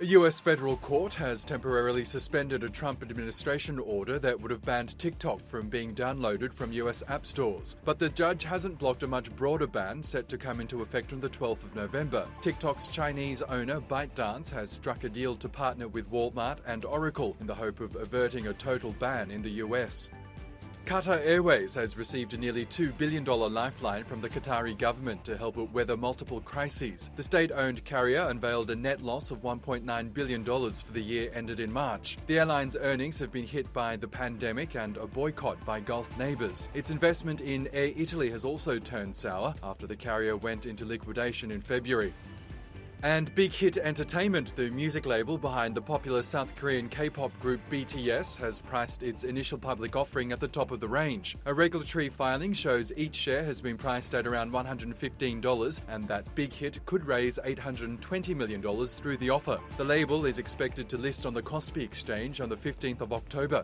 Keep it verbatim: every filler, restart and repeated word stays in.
A U S federal court has temporarily suspended a Trump administration order that would have banned TikTok from being downloaded from U S app stores. But the judge hasn't blocked a much broader ban set to come into effect on the twelfth of November. TikTok's Chinese owner ByteDance has struck a deal to partner with Walmart and Oracle in the hope of averting a total ban in the U S. Qatar Airways has received a nearly two billion dollars lifeline from the Qatari government to help it weather multiple crises. The state-owned carrier unveiled a net loss of one point nine billion dollars for the year ended in March. The airline's earnings have been hit by the pandemic and a boycott by Gulf neighbours. Its investment in Air Italy has also turned sour after the carrier went into liquidation in February. And Big Hit Entertainment, the music label behind the popular South Korean K-pop group B T S, has priced its initial public offering at the top of the range. A regulatory filing shows each share has been priced at around one hundred fifteen dollars and that Big Hit could raise eight hundred twenty million dollars through the offer. The label is expected to list on the Kospi exchange on the fifteenth of October.